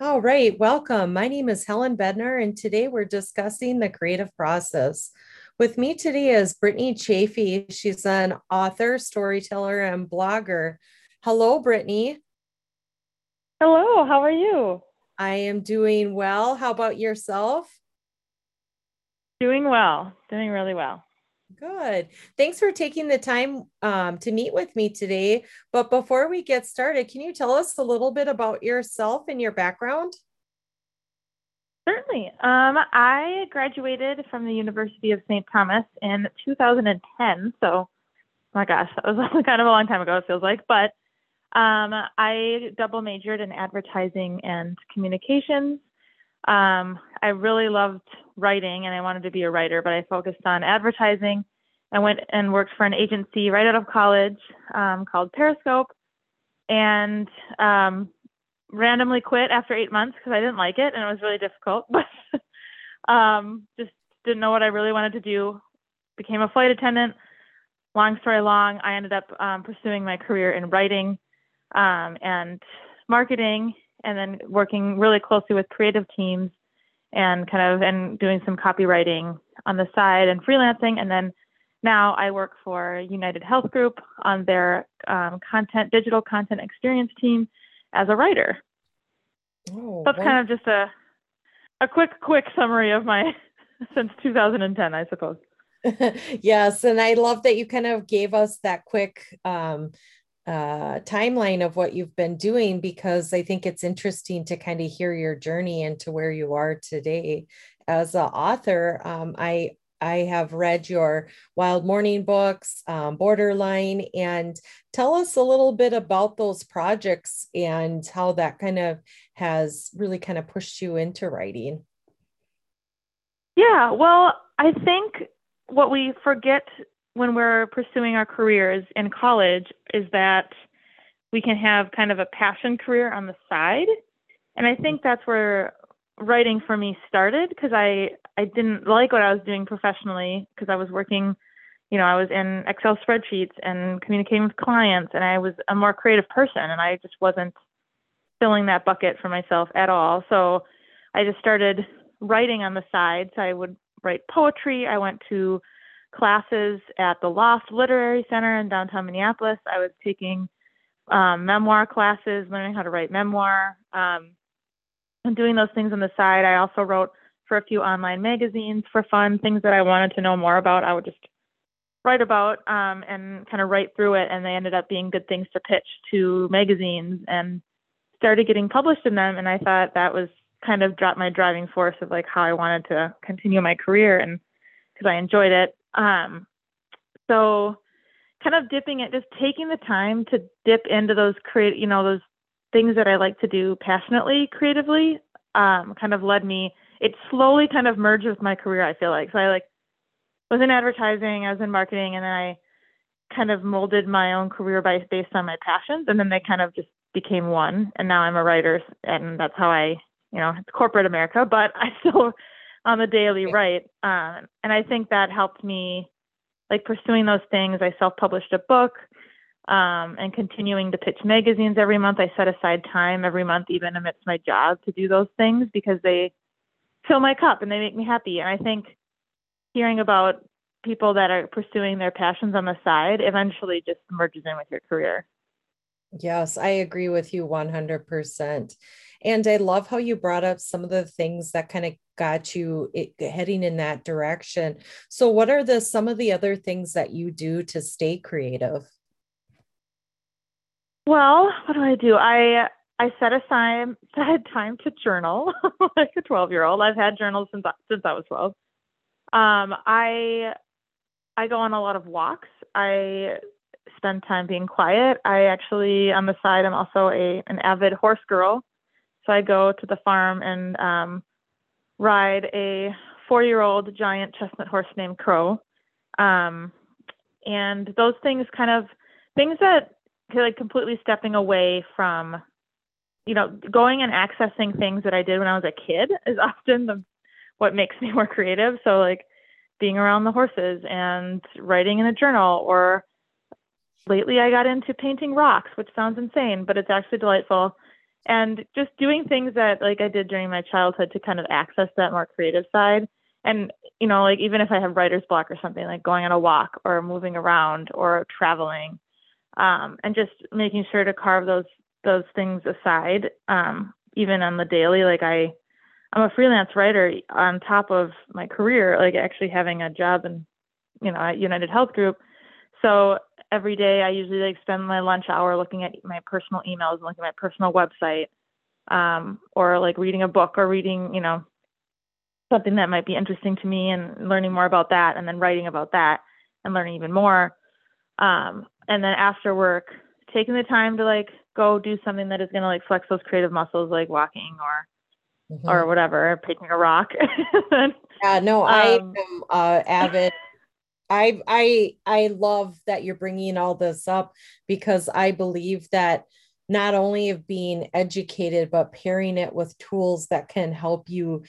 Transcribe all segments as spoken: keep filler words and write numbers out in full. All right, welcome. My name is Helen Bednar, and today we're discussing the creative process. With me today is Brittany Chaffee. She's an author, storyteller, and blogger. Hello, Brittany. Hello, how are you? I am doing well. How about yourself? Doing well, doing really well. Good. Thanks for taking the time um, to meet with me today. But before we get started, can you tell us a little bit about yourself and your background? Certainly. Um, I graduated from the University of Saint Thomas in two thousand ten. So, oh my gosh, that was kind of a long time ago, it feels like. But um, I double majored in advertising and communications. Um, I really loved writing and I wanted to be a writer, but I focused on advertising. I went and worked for an agency right out of college um, called Periscope and um, randomly quit after eight months because I didn't like it and it was really difficult, but um, just didn't know what I really wanted to do. Became a flight attendant. Long story long, I ended up um, pursuing my career in writing um, and marketing, and then working really closely with creative teams and kind of and doing some copywriting on the side and freelancing. And then now I work for United Health Group on their um, content, digital content experience team as a writer. Oh, That's wow. kind of just a a quick, quick summary of my since two thousand ten, I suppose. Yes. And I love that you kind of gave us that quick um uh, timeline of what you've been doing, because I think it's interesting to kind of hear your journey into where you are today as an author. Um, I, I have read your Wild Morning books, um, Borderline, and tell us a little bit about those projects and how that kind of has really kind of pushed you into writing. Yeah, well, I think what we forget when we're pursuing our careers in college is that we can have kind of a passion career on the side. And I think that's where writing for me started, because I, I didn't like what I was doing professionally, because I was working, you know, I was in Excel spreadsheets and communicating with clients, and I was a more creative person and I just wasn't filling that bucket for myself at all. So I just started writing on the side. So I would write poetry. I went to classes at the Loft Literary Center in downtown Minneapolis. I was taking um, memoir classes, learning how to write memoir, um, and doing those things on the side. I also wrote for a few online magazines for fun, things that I wanted to know more about. I would just write about um, and kind of write through it, and they ended up being good things to pitch to magazines and started getting published in them. And I thought that was kind of my driving force of like how I wanted to continue my career, and because I enjoyed it. Um, so kind of dipping it, just taking the time to dip into those create, you know, those things that I like to do passionately, creatively, um, kind of led me, it slowly kind of merged with my career, I feel like. So I like was in advertising, I was in marketing, and then I kind of molded my own career by, based on my passions. And then they kind of just became one, and now I'm a writer, and that's how I, you know, it's corporate America, but I still on the daily, right. Um, and I think that helped me, like pursuing those things. I self-published a book um, and continuing to pitch magazines every month. I set aside time every month, even amidst my job, to do those things because they fill my cup and they make me happy. And I think hearing about people that are pursuing their passions on the side eventually just merges in with your career. Yes, I agree with you one hundred percent. And I love how you brought up some of the things that kind of got you it, heading in that direction. So what are the some of the other things that you do to stay creative? Well, what do I do? I I set aside, aside time to journal like a twelve-year-old. I've had journals since I, since I was twelve. Um, I I go on a lot of walks. I spend time being quiet. I actually, on the side, I'm also a an avid horse girl. So I go to the farm and um, ride a four-year-old giant chestnut horse named Crow. Um, and those things kind of, things that like completely stepping away from, you know, going and accessing things that I did when I was a kid is often the, what makes me more creative. So like being around the horses and writing in a journal, or lately I got into painting rocks, which sounds insane, but it's actually delightful. and just doing things that like I did during my childhood to kind of access that more creative side. And, you know, like even if I have writer's block or something, like going on a walk or moving around or traveling, um, and just making sure to carve those those things aside, um, even on the daily. Like I, I'm a freelance writer on top of my career, like actually having a job and, you know, at United Health Group. So every day I usually like spend my lunch hour looking at my personal emails and looking at my personal website, um, or like reading a book or reading, you know, something that might be interesting to me and learning more about that, and then writing about that and learning even more. Um, and then after work, taking the time to like go do something that is going to like flex those creative muscles, like walking or, mm-hmm. or whatever, picking a rock. Yeah, no, I um, am uh, avid. I, I, I love that you're bringing all this up, because I believe that not only of being educated, but pairing it with tools that can help you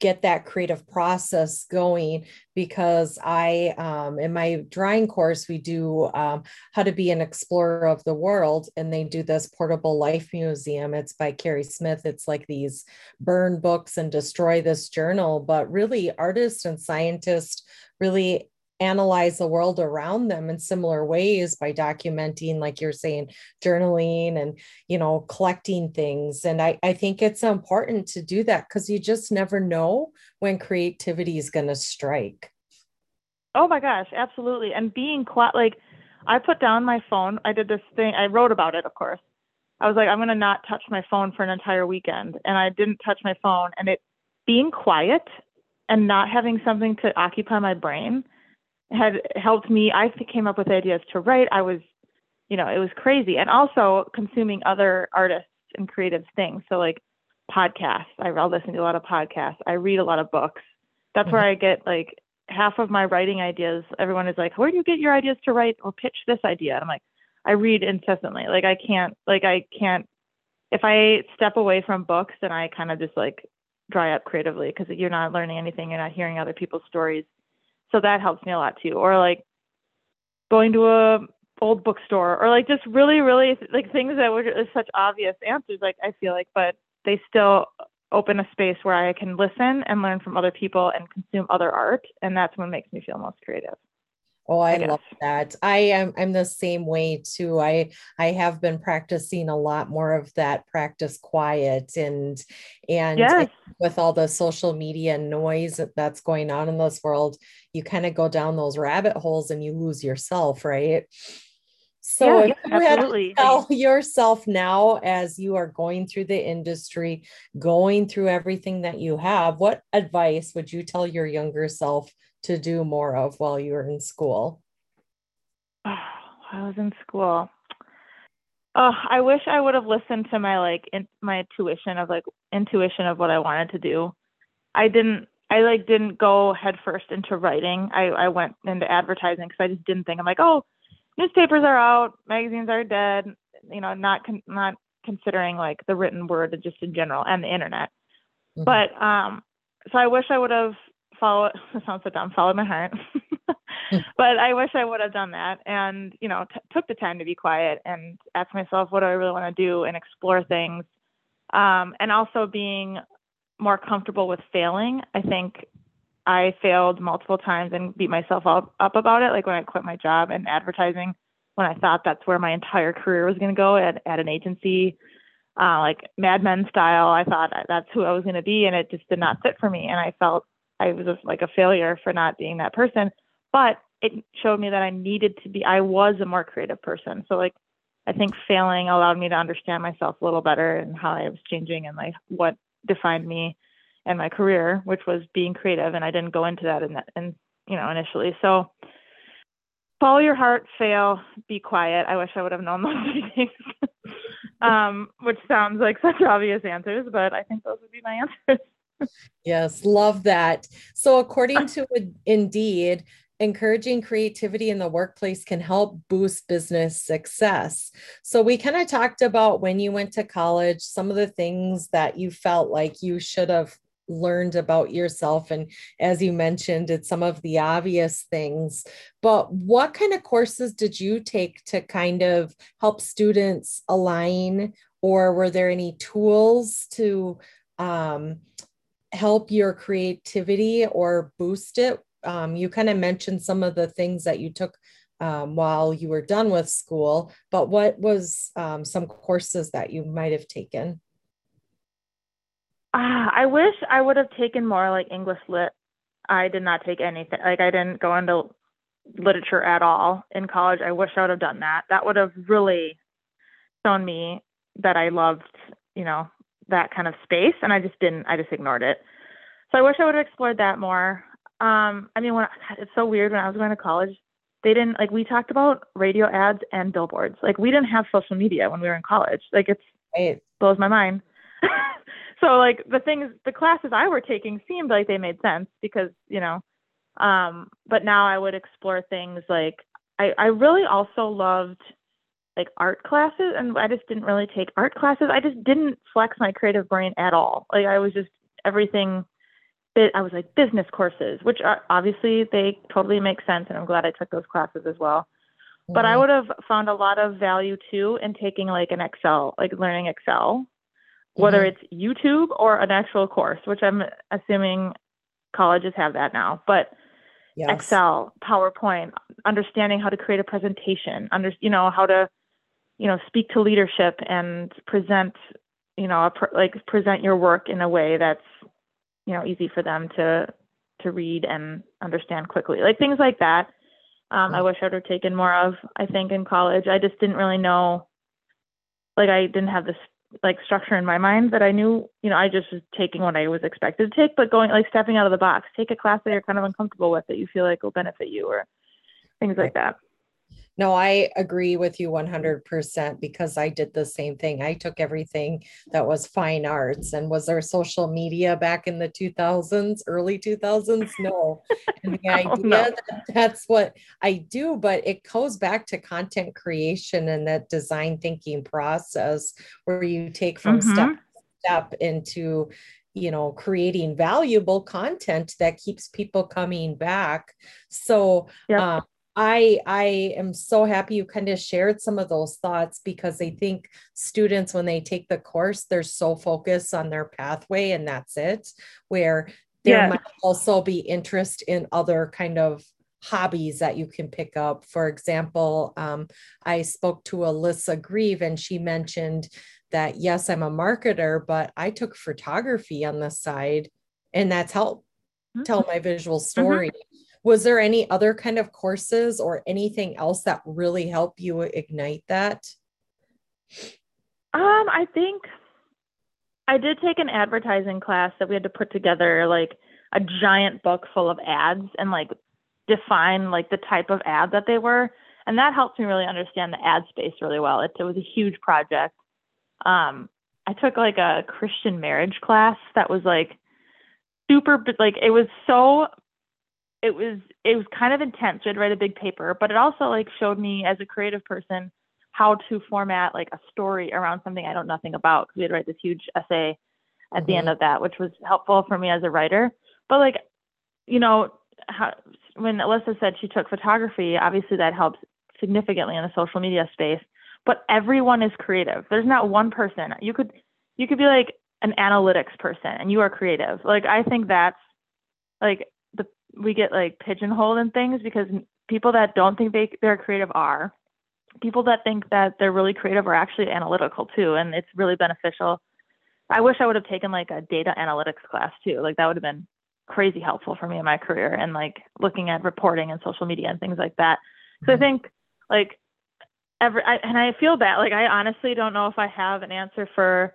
get that creative process going. Because I, um, in my drawing course, we do um, how to be an explorer of the world, and they do this portable life museum. It's by Keri Smith. It's like these burn books and Destroy This Journal, but really artists and scientists really analyze the world around them in similar ways by documenting, like you're saying, journaling and, you know, collecting things. And I, I think it's important to do that, because you just never know when creativity is going to strike. Oh my gosh, absolutely. And being quiet, like I put down my phone. I did this thing. I wrote about it, of course. I was like, I'm going to not touch my phone for an entire weekend. And I didn't touch my phone. And it being quiet and not having something to occupy my brain had helped me. I came up with ideas to write. I was, you know, it was crazy. And also consuming other artists and creative things. So like podcasts, I listen to a lot of podcasts. I read a lot of books. That's mm-hmm. where I get like half of my writing ideas. Everyone is like, where do you get your ideas to write or pitch this idea? And I'm like, I read incessantly. Like I can't, like I can't, if I step away from books, then I kind of just like dry up creatively, because you're not learning anything. You're not hearing other people's stories. So that helps me a lot too. Or like going to a old bookstore, or like just really, really like things that were just such obvious answers. Like I feel like, but they still open a space where I can listen and learn from other people and consume other art. And that's what makes me feel most creative. Oh, I, I love that. I am, I'm the same way too. I, I have been practicing a lot more of that practice quiet, and, and yes. with all the social media noise that's going on in this world, you kind of go down those rabbit holes and you lose yourself. Right. So yeah, if you had to tell yourself now, as you are going through the industry, going through everything that you have, what advice would you tell your younger self to do more of while you were in school? Oh, I was in school. Oh, I wish I would have listened to my, like in, my tuition of like intuition of what I wanted to do. I didn't, I like didn't go headfirst into writing. I, I went into advertising, because I just didn't think, I'm like, oh, newspapers are out, magazines are dead, you know, not, con- not considering like the written word just in general and the internet. Mm-hmm. But, um, so I wish I would have, follow, it sounds so dumb, follow my heart. But I wish I would have done that, and, you know, t- took the time to be quiet and ask myself, what do I really want to do, and explore things. Um, and also being more comfortable with failing. I think I failed multiple times and beat myself up, up about it. Like when I quit my job in advertising, when I thought that's where my entire career was going to go at, at an agency, uh, like Mad Men style, I thought that's who I was going to be. And it just did not fit for me. And I felt I was a, like a failure for not being that person, but it showed me that I needed to be, I was a more creative person. So like, I think failing allowed me to understand myself a little better and how I was changing and like what defined me and my career, which was being creative. And I didn't go into that in that, and, you know, initially. So follow your heart, fail, be quiet. I wish I would have known those three things, um, which sounds like such obvious answers, but I think those would be my answers. Yes, love that. So according to Indeed, encouraging creativity in the workplace can help boost business success. So we kind of talked about when you went to college, some of the things that you felt like you should have learned about yourself. And as you mentioned, it's some of the obvious things, but what kind of courses did you take to kind of help students align Or were there any tools to um, help your creativity or boost it? Um, you kind of mentioned some of the things that you took um, while you were done with school, but what was um, some courses that you might have taken? Uh, I wish I would have taken more like English lit. I did not take anything. Like I didn't go into literature at all in college. I wish I would have done that. That would have really shown me that I loved, you know, that kind of space. And I just didn't, I just ignored it. So I wish I would have explored that more. Um, I mean, when God, it's so weird when I was going to college, they didn't like, we talked about radio ads and billboards. Like we didn't have social media when we were in college. Like it's, it blows my mind. So like the things, the classes I were taking seemed like they made sense because, you know, um, but now I would explore things like, I, I really also loved like art classes. And I just didn't really take art classes. I just didn't flex my creative brain at all. Like I was just everything that I was like business courses, which are obviously they totally make sense. And I'm glad I took those classes as well. Mm-hmm. But I would have found a lot of value too in taking like an Excel, like learning Excel, mm-hmm. whether it's YouTube or an actual course, which I'm assuming colleges have that now, but yes. Excel, PowerPoint, understanding how to create a presentation, under, you know, how to, you know, speak to leadership and present, you know, a pr- like present your work in a way that's, you know, easy for them to, to read and understand quickly, like things like that. Um, I wish I would have taken more of, I think in college, I just didn't really know, like, I didn't have this like structure in my mind that I knew, you know, I just was taking what I was expected to take, but going like stepping out of the box, take a class that you're kind of uncomfortable with that you feel like will benefit you or things like that. No, I agree with you one hundred percent because I did the same thing. I took everything that was fine arts. And was there social media back in the two thousands, early two thousands? No. And the idea no. that that's what I do, but it goes back to content creation and that design thinking process where you take from mm-hmm. step to step into, you know, creating valuable content that keeps people coming back. So, yep. um, I, I am so happy you kind of shared some of those thoughts because I think students, when they take the course, they're so focused on their pathway and that's it, where there yeah. might also be interest in other kind of hobbies that you can pick up. For example, um, I spoke to Alyssa Grieve and she mentioned that, yes, I'm a marketer, but I took photography on the side and that's helped mm-hmm. tell my visual story. Mm-hmm. Was there any other kind of courses or anything else that really helped you ignite that? Um, I think I did take an advertising class that we had to put together like a giant book full of ads and like define like the type of ad that they were. And that helped me really understand the ad space really well. It, it was a huge project. Um, I took like a Christian marriage class that was like super, like it was so It was it was kind of intense. We had to write a big paper, but it also like showed me as a creative person how to format like a story around something I don't know nothing about. We had to write this huge essay at mm-hmm. the end of that, which was helpful for me as a writer. But like, you know, how, when Alyssa said she took photography, obviously that helps significantly in the social media space. But everyone is creative. There's not one person. You could you could be like an analytics person, and you are creative. Like I think that's like. We get like pigeonholed in things because people that don't think they, they're creative are. People that think that they're really creative are actually analytical too. And it's really beneficial. I wish I would have taken like a data analytics class too. Like that would have been crazy helpful for me in my career and like looking at reporting and social media and things like that. So mm-hmm. I think like every, I, and I feel bad. Like I honestly don't know if I have an answer for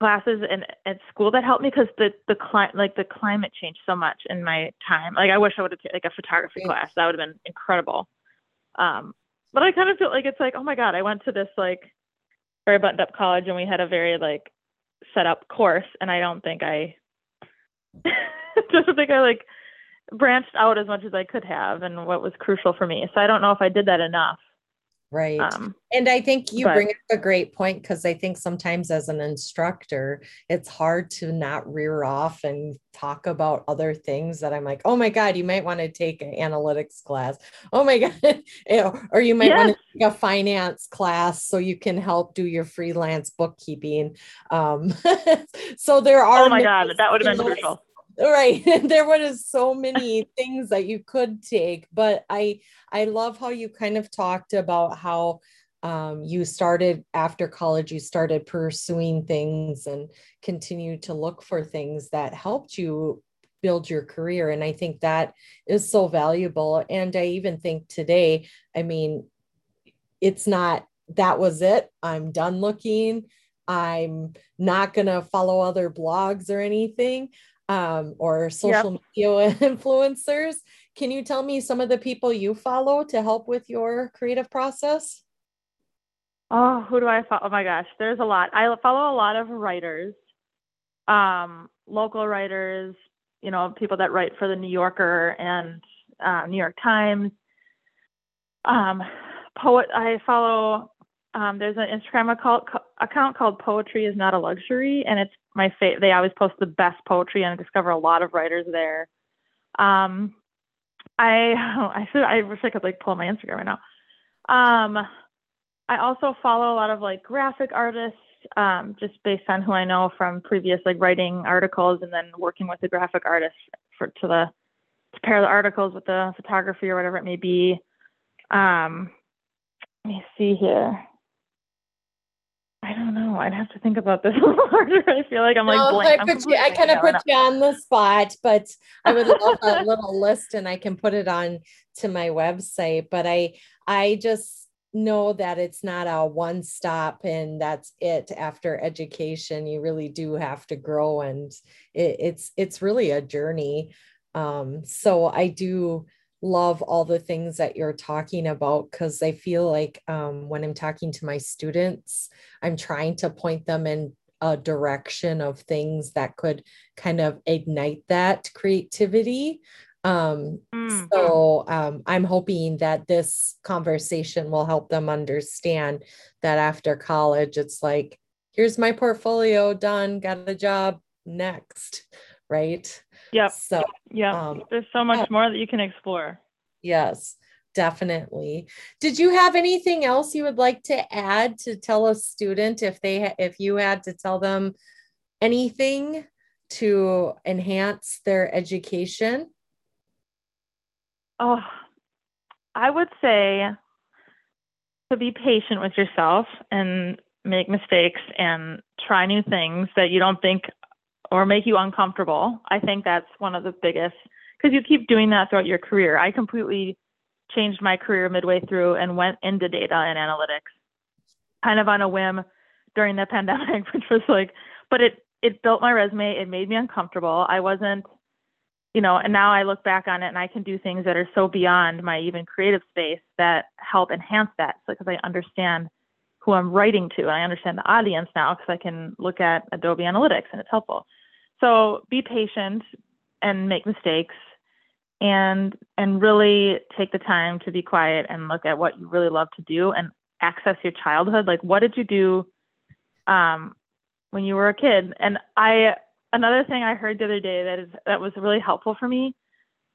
classes and at school that helped me because the the climate like the climate changed so much in my time. Like I wish I would have taken like a photography yeah. class. That would have been incredible. Um, but I kind of feel like it's like, oh my God, I went to this like very buttoned up college and we had a very like set up course, and I don't think I just think I like branched out as much as I could have and what was crucial for me. So I don't know if I did that enough Right. Um, and I think you but, bring up a great point, because I think sometimes as an instructor, it's hard to not rear off and talk about other things that I'm like, oh my God, you might want to take an analytics class. Oh my God. Or you might yeah. want to take a finance class so you can help do your freelance bookkeeping. Um, so there are. Oh my God, that would have been crucial. Right. There were so many things that you could take, but I, I love how you kind of talked about how um, you started after college, you started pursuing things and continued to look for things that helped you build your career. And I think that is so valuable. And I even think today, I mean, it's not, that was it. I'm done looking. I'm not going to follow other blogs or anything. Um, or social yep. media influencers. Can you tell me some of the people you follow to help with your creative process? Oh, who do I follow? Oh my gosh, there's a lot. I follow a lot of writers, um, local writers, you know, people that write for the New Yorker and uh, New York Times. Um, poet, I follow, um, there's an Instagram account, account called Poetry Is Not a Luxury, and it's my favorite. They always post the best poetry, and I discover a lot of writers there. Um, I, I should, I wish I could like pull my Instagram right now. Um, I also follow a lot of like graphic artists, um, just based on who I know from previous, like writing articles and then working with the graphic artists for, to the, to pair the articles with the photography or whatever it may be. Um, let me see here. I don't know. I'd have to think about this harder. I feel like I'm like, no, blank. I, put you, I kind of put you on the spot, but I would love that little list, and I can put it on to my website. But I, I just know that it's not a one stop and that's it. After education, you really do have to grow, and it, it's, it's really a journey. Um, so I do love all the things that you're talking about, because I feel like um, when I'm talking to my students, I'm trying to point them in a direction of things that could kind of ignite that creativity. Um, mm-hmm. So um, I'm hoping that this conversation will help them understand that after college, it's like, here's my portfolio, done, got a job, next. Right. Yep. So, yeah, um, there's so much yeah. more that you can explore. Yes, definitely. Did you have anything else you would like to add to tell a student if they, if you had to tell them anything to enhance their education? Oh, I would say to be patient with yourself and make mistakes and try new things that you don't think or make you uncomfortable. I think that's one of the biggest, because you keep doing that throughout your career. I completely changed my career midway through and went into data and analytics kind of on a whim during the pandemic, which was like, but it, it built my resume. It made me uncomfortable. I wasn't, you know, and now I look back on it and I can do things that are so beyond my even creative space that help enhance that. So, because I understand who I'm writing to, and I understand the audience now because I can look at Adobe Analytics and it's helpful. So be patient and make mistakes, and and really take the time to be quiet and look at what you really love to do and access your childhood. Like, what did you do um, when you were a kid? And I another thing I heard the other day that is that was really helpful for me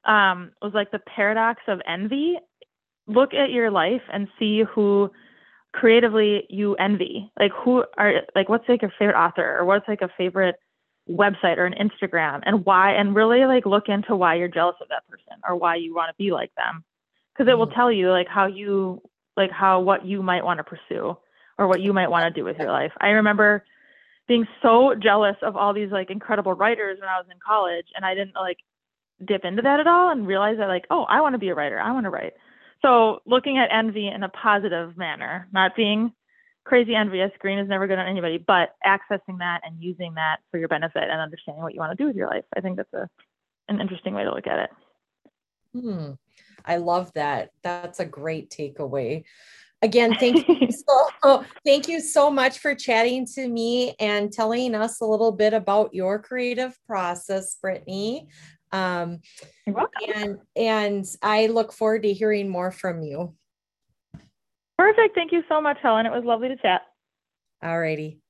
um, was like the paradox of envy. Look at your life and see who creatively you envy. Like who are like what's like your favorite author, or what's like a favorite website or an Instagram, and why, and really like look into why you're jealous of that person or why you want to be like them, because it will tell you like how you like how what you might want to pursue or what you might want to do with your life. I remember being so jealous of all these like incredible writers when I was in college, and I didn't like dip into that at all and realize that like, oh, I want to be a writer, I want to write. So looking at envy in a positive manner, not being crazy envious, green is never good on anybody, but accessing that and using that for your benefit and understanding what you want to do with your life. I think that's a, an interesting way to look at it. Hmm. I love that. That's a great takeaway. Again, thank you so thank you so much for chatting to me and telling us a little bit about your creative process, Brittany. Um, and, and I look forward to hearing more from you. Perfect. Thank you so much, Helen. It was lovely to chat. All righty.